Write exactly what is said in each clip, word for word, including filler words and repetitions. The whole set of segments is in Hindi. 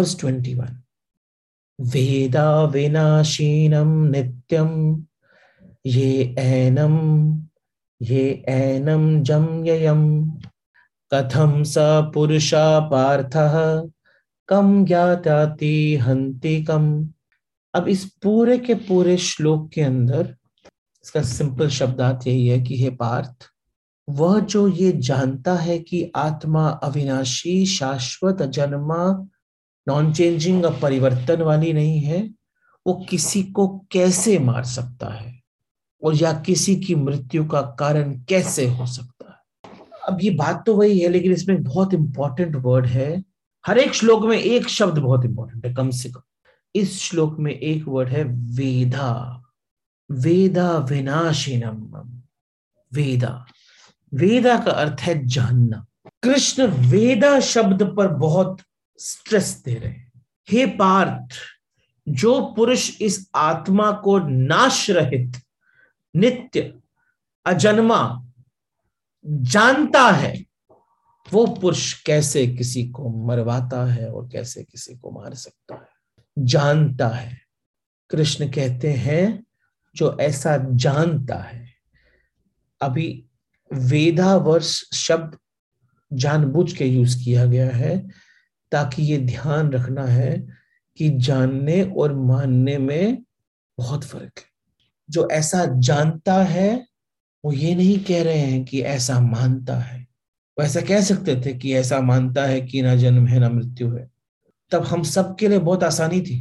verse twenty-one. Veda vinashinam nityam ye enam ye enam jamyayam katham sa purusha partha kam gyatati hanti kam. अब इस पूरे के पूरे श्लोक के अंदर इसका सिंपल शब्दार्थ यही है कि हे पार्थ, वह जो ये जानता है कि आत्मा अविनाशी, शाश्वत, अजन्मा, नॉन चेंजिंग, अपरिवर्तन वाली नहीं है, वो किसी को कैसे मार सकता है और या किसी की मृत्यु का कारण कैसे हो सकता है। अब ये बात तो वही है, लेकिन इसमें बहुत इंपॉर्टेंट वर्ड है। हर एक श्लोक में एक शब्द बहुत इंपॉर्टेंट है, कम से कम इस श्लोक में एक वर्ड है वेदा। वेदा विनाशिनम। वेदा वेदा का अर्थ है जहन्नम। कृष्ण वेदा शब्द पर बहुत स्ट्रेस दे रहे हैं। हे पार्थ, जो पुरुष इस आत्मा को नाश रहित, नित्य, अजन्मा जानता है, वो पुरुष कैसे किसी को मरवाता है और कैसे किसी को मार सकता है। जानता है, कृष्ण कहते हैं जो ऐसा जानता है। अभी वेदा वर्ष शब्द जानबूझ के यूज किया गया है ताकि ये ध्यान रखना है कि जानने और मानने में बहुत फर्क है। जो ऐसा जानता है वो ये नहीं कह रहे हैं कि ऐसा मानता है। वो ऐसा कह सकते थे कि ऐसा मानता है कि ना जन्म है ना मृत्यु है, तब हम सब के लिए बहुत आसानी थी,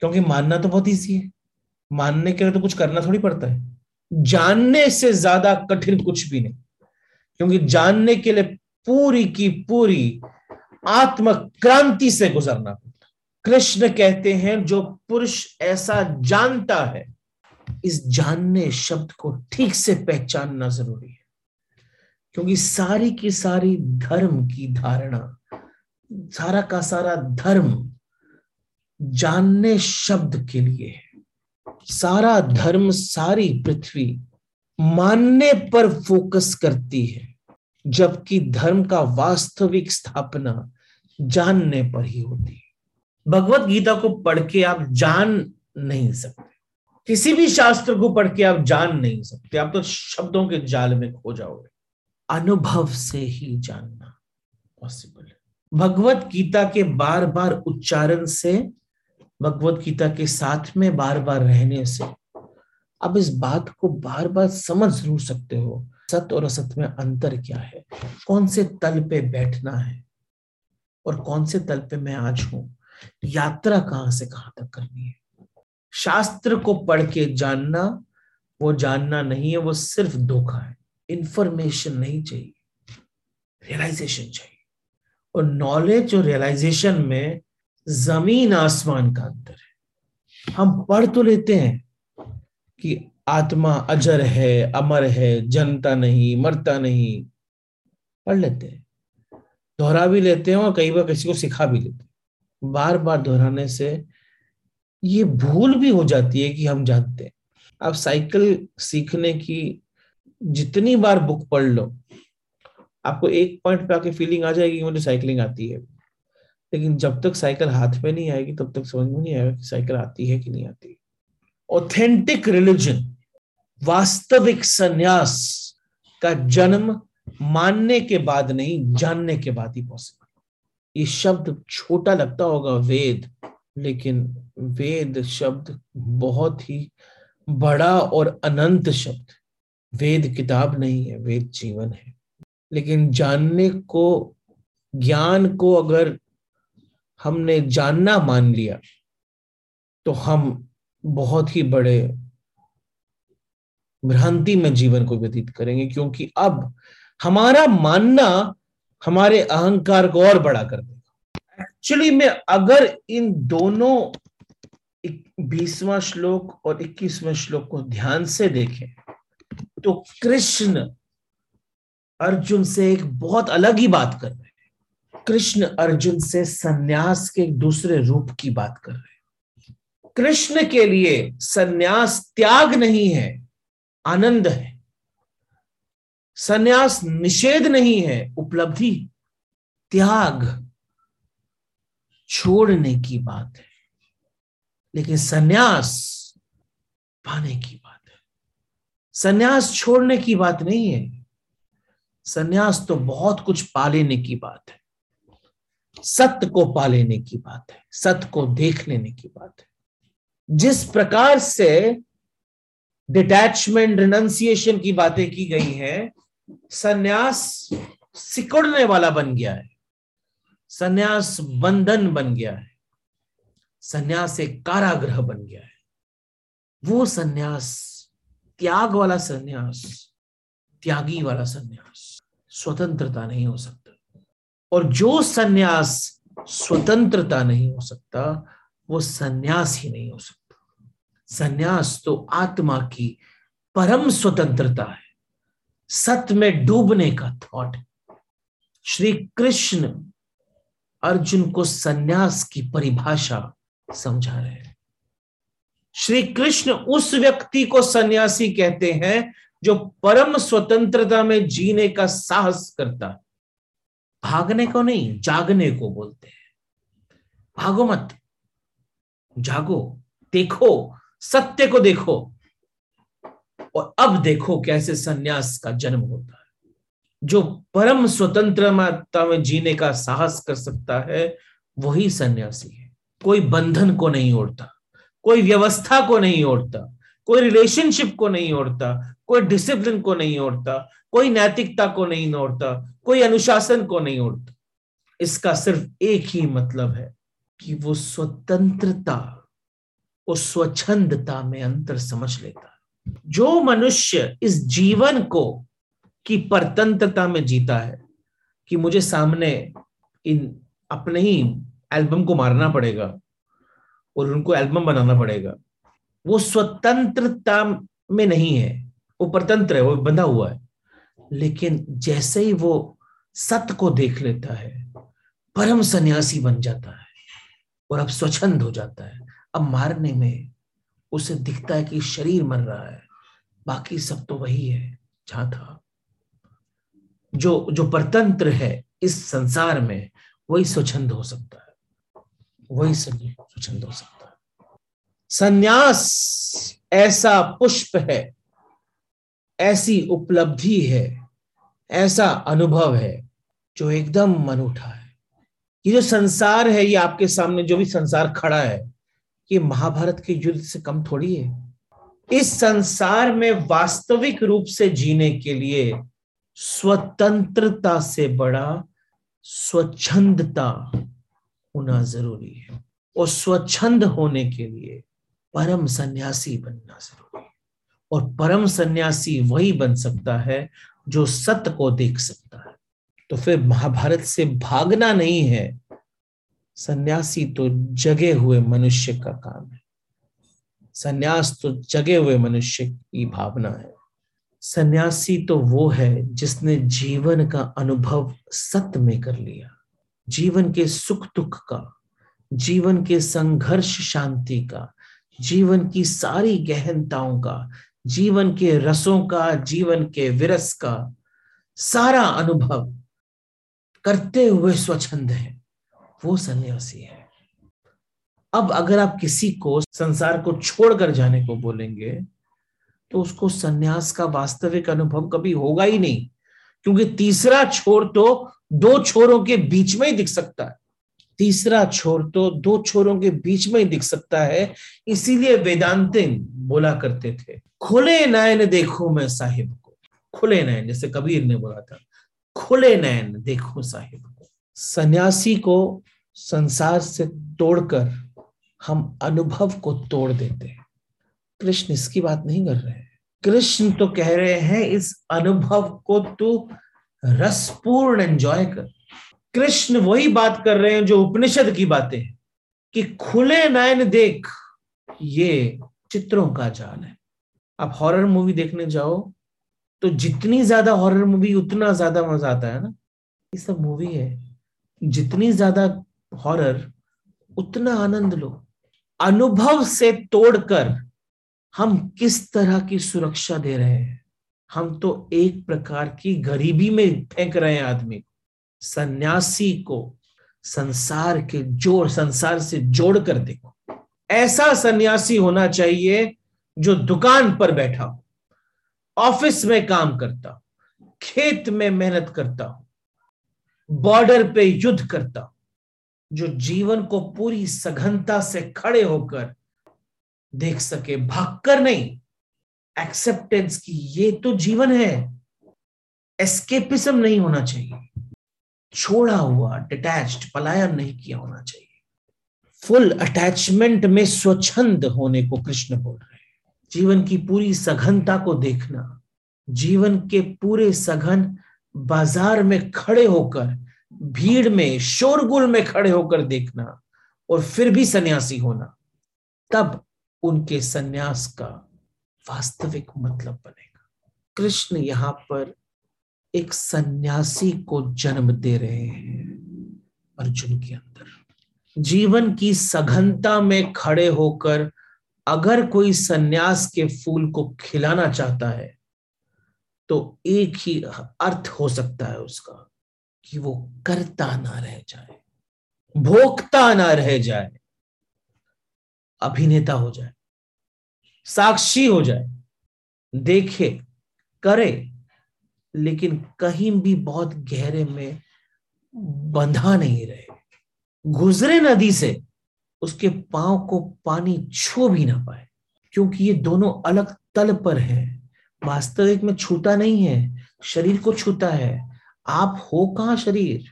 क्योंकि मानना तो बहुत ईजी है। मानने के लिए तो कुछ करना थोड़ी पड़ता है। जानने से ज्यादा कठिन कुछ भी नहीं, क्योंकि जानने के लिए पूरी की पूरी आत्मक्रांति से गुजरना पड़ता है। कृष्ण कहते हैं जो पुरुष ऐसा जानता है, इस जानने शब्द को ठीक से पहचानना जरूरी है, क्योंकि सारी की सारी धर्म की धारणा, सारा का सारा धर्म जानने शब्द के लिए है। सारा धर्म, सारी पृथ्वी मानने पर फोकस करती है, जबकि धर्म का वास्तविक स्थापना जानने पर ही होती है। भगवत गीता को पढ़ के आप जान नहीं सकते, किसी भी शास्त्र को पढ़ के आप जान नहीं सकते, आप तो शब्दों के जाल में खो जाओगे। अनुभव से ही जानना पॉसिबल है। भगवत गीता के बार बार उच्चारण से, भगवत गीता के साथ में बार बार रहने से अब इस बात को बार बार समझ जरूर सकते हो, सत्य और असत में अंतर क्या है, कौन से तल पे बैठना है और कौन से तल पे मैं आज हूं, यात्रा कहां से कहां तक करनी है। शास्त्र को पढ़ के जानना वो जानना नहीं है, वो सिर्फ धोखा है। इंफॉर्मेशन नहीं चाहिए, रियलाइजेशन चाहिए। और नॉलेज और रियलाइजेशन में जमीन आसमान का अंतर है। हम पढ़ तो लेते हैं कि आत्मा अजर है, अमर है, जनता नहीं, मरता नहीं, पढ़ लेते हैं, दोहरा भी लेते हैं और कई बार किसी को सिखा भी लेते हैं। बार बार दोहराने से ये भूल भी हो जाती है कि हम जानते हैं। आप साइकिल सीखने की जितनी बार बुक पढ़ लो, आपको एक पॉइंट पे आके फीलिंग आ जाएगी मुझे साइकिलिंग आती है, लेकिन जब तक साइकिल हाथ में नहीं आएगी तब तक समझ में नहीं आएगा कि साइकिल आती है कि नहीं आती। ऑथेंटिक रिलीजन, वास्तविक सन्यास का जन्म मानने के बाद नहीं, जानने के बाद ही पॉसिबल। ये शब्द छोटा लगता होगा वेद, लेकिन वेद शब्द बहुत ही बड़ा और अनंत शब्द। वेद किताब नहीं है, वेद जीवन है। लेकिन जानने को, ज्ञान को अगर हमने जानना मान लिया तो हम बहुत ही बड़े भ्रांति में जीवन को व्यतीत करेंगे, क्योंकि अब हमारा मानना हमारे अहंकार को और बड़ा कर देगा। एक्चुअली में अगर इन दोनों बीसवां श्लोक और इक्कीसवां श्लोक को ध्यान से देखें तो कृष्ण अर्जुन से एक बहुत अलग ही बात कर रहे हैं। कृष्ण अर्जुन से सन्यास के एक दूसरे रूप की बात कर रहे हैं। कृष्ण के लिए सन्यास त्याग नहीं है, आनंद है। सन्यास निषेध नहीं है, उपलब्धि। त्याग छोड़ने की बात है, लेकिन सन्यास पाने की बात है। सन्यास छोड़ने की बात नहीं है, सन्यास तो बहुत कुछ पा लेने की बात है, सत्य को पा लेने की बात है, सत्य को देख लेने की बात है। जिस प्रकार से डिटैचमेंट, रिनंसिएशन की बातें की गई हैं, सन्यास सिकुड़ने वाला बन गया है, सन्यास बंधन बन गया है, सन्यास एक कारागृह बन गया है। वो सन्यास, त्याग वाला सन्यास, त्यागी वाला सन्यास स्वतंत्रता नहीं हो सकता। और जो सन्यास स्वतंत्रता नहीं हो सकता वो सन्यास ही नहीं हो सकता। सन्यास तो आत्मा की परम स्वतंत्रता है, सत्य में डूबने का थॉट। श्री कृष्ण अर्जुन को सन्यास की परिभाषा समझा रहे हैं। श्री कृष्ण उस व्यक्ति को सन्यासी कहते हैं जो परम स्वतंत्रता में जीने का साहस करता है। भागने को नहीं, जागने को बोलते हैं। भागो मत, जागो, देखो, सत्य को देखो। और अब देखो कैसे सन्यास का जन्म होता है। जो परम स्वतंत्रता में जीने का साहस कर सकता है वही सन्यासी है। कोई बंधन को नहीं ओढ़ता, कोई व्यवस्था को नहीं ओढ़ता, कोई रिलेशनशिप को नहीं ओढ़ता, कोई डिसिप्लिन को नहीं ओढ़ता, कोई नैतिकता को नहीं ओढ़ता, कोई अनुशासन को नहीं ओढ़ता। इसका सिर्फ एक ही मतलब है कि वो स्वतंत्रता और स्वच्छंदता में अंतर समझ लेता। जो मनुष्य इस जीवन को की परतंत्रता में जीता है कि मुझे सामने इन अपने ही एल्बम को मारना पड़ेगा और उनको एल्बम बनाना पड़ेगा, वो स्वतंत्रता में नहीं है, वो परतंत्र है, वो बंधा हुआ है। लेकिन जैसे ही वो सत्य को देख लेता है, परम सन्यासी बन जाता है और अब स्वच्छंद हो जाता है। अब मारने में उसे दिखता है कि शरीर मर रहा है, बाकी सब तो वही है जहां था। जो जो परतंत्र है इस संसार में वही स्वच्छंद हो सकता है, वही स्वच्छंद हो सकता है। सन्यास ऐसा पुष्प है, ऐसी उपलब्धि है, ऐसा अनुभव है जो एकदम मन उठा है। ये जो संसार है, ये आपके सामने जो भी संसार खड़ा है, ये महाभारत के युद्ध से कम थोड़ी है। इस संसार में वास्तविक रूप से जीने के लिए स्वतंत्रता से बड़ा स्वच्छंदता होना जरूरी है, और स्वच्छंद होने के लिए परम सन्यासी बनना जरूरी है। और परम सन्यासी वही बन सकता है जो सत्य को देख सकता है। तो फिर महाभारत से भागना नहीं है, सन्यासी तो जगे हुए मनुष्य का काम है, सन्यास तो जगे हुए मनुष्य की भावना है। सन्यासी तो वो है जिसने जीवन का अनुभव सत्य में कर लिया, जीवन के सुख दुख का, जीवन के संघर्ष शांति का, जीवन की सारी गहनताओं का, जीवन के रसों का, जीवन के विरस का सारा अनुभव करते हुए स्वच्छंद है, वो सन्यासी है। अब अगर आप किसी को संसार को छोड़कर जाने को बोलेंगे तो उसको सन्यास का वास्तविक अनुभव कभी होगा ही नहीं, क्योंकि तीसरा छोर तो दो छोरों के बीच में ही दिख सकता है। तीसरा छोर तो दो छोरों के बीच में ही दिख सकता है। इसीलिए वेदांती बोला करते थे, खुले नयन देखो मैं साहिब को। खुले नयन, जैसे कबीर ने बोला था, खुले नयन देखो साहिब को। सन्यासी को संसार से तोड़कर हम अनुभव को तोड़ देते हैं। कृष्ण इसकी बात नहीं कर रहे हैं। कृष्ण तो कह रहे हैं इस अनुभव को तू रसपूर्ण एंजॉय कर। कृष्ण वही बात कर रहे हैं जो उपनिषद की बातें हैं कि खुले नयन देख, ये चित्रों का जाल है। आप हॉरर मूवी देखने जाओ तो जितनी ज्यादा हॉरर मूवी उतना ज्यादा मजा आता है ना। ये सब मूवी है, जितनी ज्यादा हॉरर उतना आनंद लो। अनुभव से तोड़कर हम किस तरह की सुरक्षा दे रहे हैं? हम तो एक प्रकार की गरीबी में फेंक रहे हैं आदमी को। सन्यासी को संसार के जोड़ संसार से जोड़ कर देखो। ऐसा सन्यासी होना चाहिए जो दुकान पर बैठा हो, ऑफिस में काम करता हो, खेत में मेहनत करता हो, बॉर्डर पे युद्ध करता हो, जो जीवन को पूरी सघनता से खड़े होकर देख सके, भागकर नहीं। एक्सेप्टेंस की ये तो जीवन है, एस्केपिज्म नहीं होना चाहिए, छोड़ा हुआ डिटैच्ड पलायन नहीं किया होना चाहिए। फुल अटैचमेंट में स्वच्छंद होने को कृष्ण बोल रहे हैं। जीवन की पूरी सघनता को देखना, जीवन के पूरे सघन बाजार में खड़े होकर, भीड़ में शोरगुल में खड़े होकर देखना और फिर भी सन्यासी होना, तब उनके सन्यास का वास्तविक मतलब बनेगा। कृष्ण यहाँ पर एक सन्यासी को जन्म दे रहे हैं अर्जुन के अंदर। जीवन की सघनता में खड़े होकर अगर कोई सन्यास के फूल को खिलाना चाहता है तो एक ही अर्थ हो सकता है उसका, कि वो करता ना रह जाए, भोगता ना रह जाए, अभिनेता हो जाए, साक्षी हो जाए, देखे, करे, लेकिन कहीं भी बहुत गहरे में बंधा नहीं रहे। गुजरे नदी से उसके पांव को पानी छू भी ना पाए, क्योंकि ये दोनों अलग तल पर है। वास्तविक में छूता नहीं है, शरीर को छूता है। आप हो कहाँ शरीर?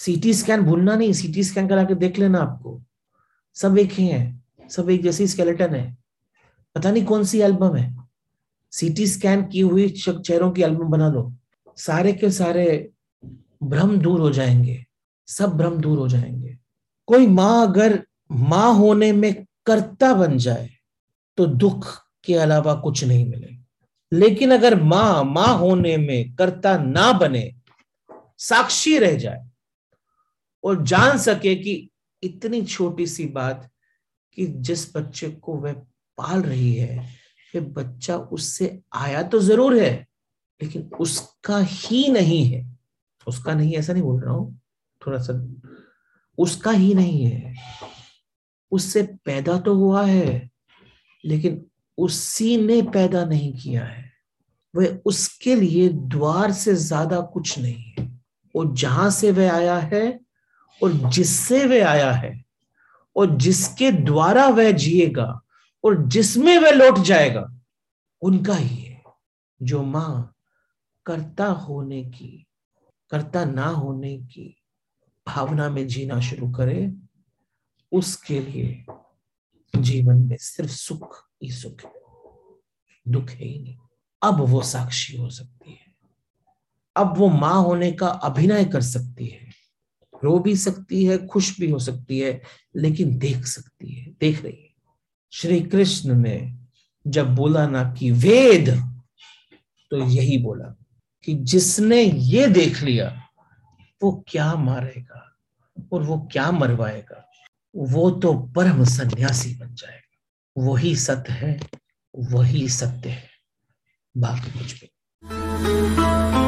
सीटी स्कैन भूलना नहीं, सीटी स्कैन करा के देख लेना। आपको सब एक ही है, सब एक जैसी स्केलेटन है। पता नहीं कौन सी एल्बम है, सीटी स्कैन की हुई चेहरों की एल्बम बना लो, सारे के सारे भ्रम दूर हो जाएंगे, सब भ्रम दूर हो जाएंगे। कोई माँ अगर माँ होने में कर्ता बन जाए तो दुख के अलावा कुछ नहीं मिले, लेकिन अगर माँ माँ होने में कर्ता ना बने, साक्षी रह जाए और जान सके कि इतनी छोटी सी बात कि जिस बच्चे को वह पाल रही है, वह बच्चा उससे आया तो जरूर है लेकिन उसका ही नहीं है। उसका नहीं, ऐसा नहीं बोल रहा हूं, थोड़ा सा उसका ही नहीं है, उससे पैदा तो हुआ है लेकिन उसी ने पैदा नहीं किया है। वह उसके लिए द्वार से ज्यादा कुछ नहीं है। और जहां से वह आया है और जिससे वह आया है और जिसके द्वारा वह जिएगा और जिसमें वह लौट जाएगा, उनका ही है। जो माँ कर्ता होने की, कर्ता ना होने की भावना में जीना शुरू करे, उसके लिए जीवन में सिर्फ सुख ही सुख है, दुख है ही नहीं। अब वो साक्षी हो सकती है, अब वो माँ होने का अभिनय कर सकती है, रो भी सकती है, खुश भी हो सकती है, लेकिन देख सकती है, देख रही है। श्री कृष्ण ने जब बोला ना कि वेद, तो यही बोला कि जिसने ये देख लिया वो क्या मारेगा और वो क्या मरवाएगा, वो तो परम सन्यासी बन जाएगा। वही सत्य है, वही सत्य है, बाकी कुछ भी।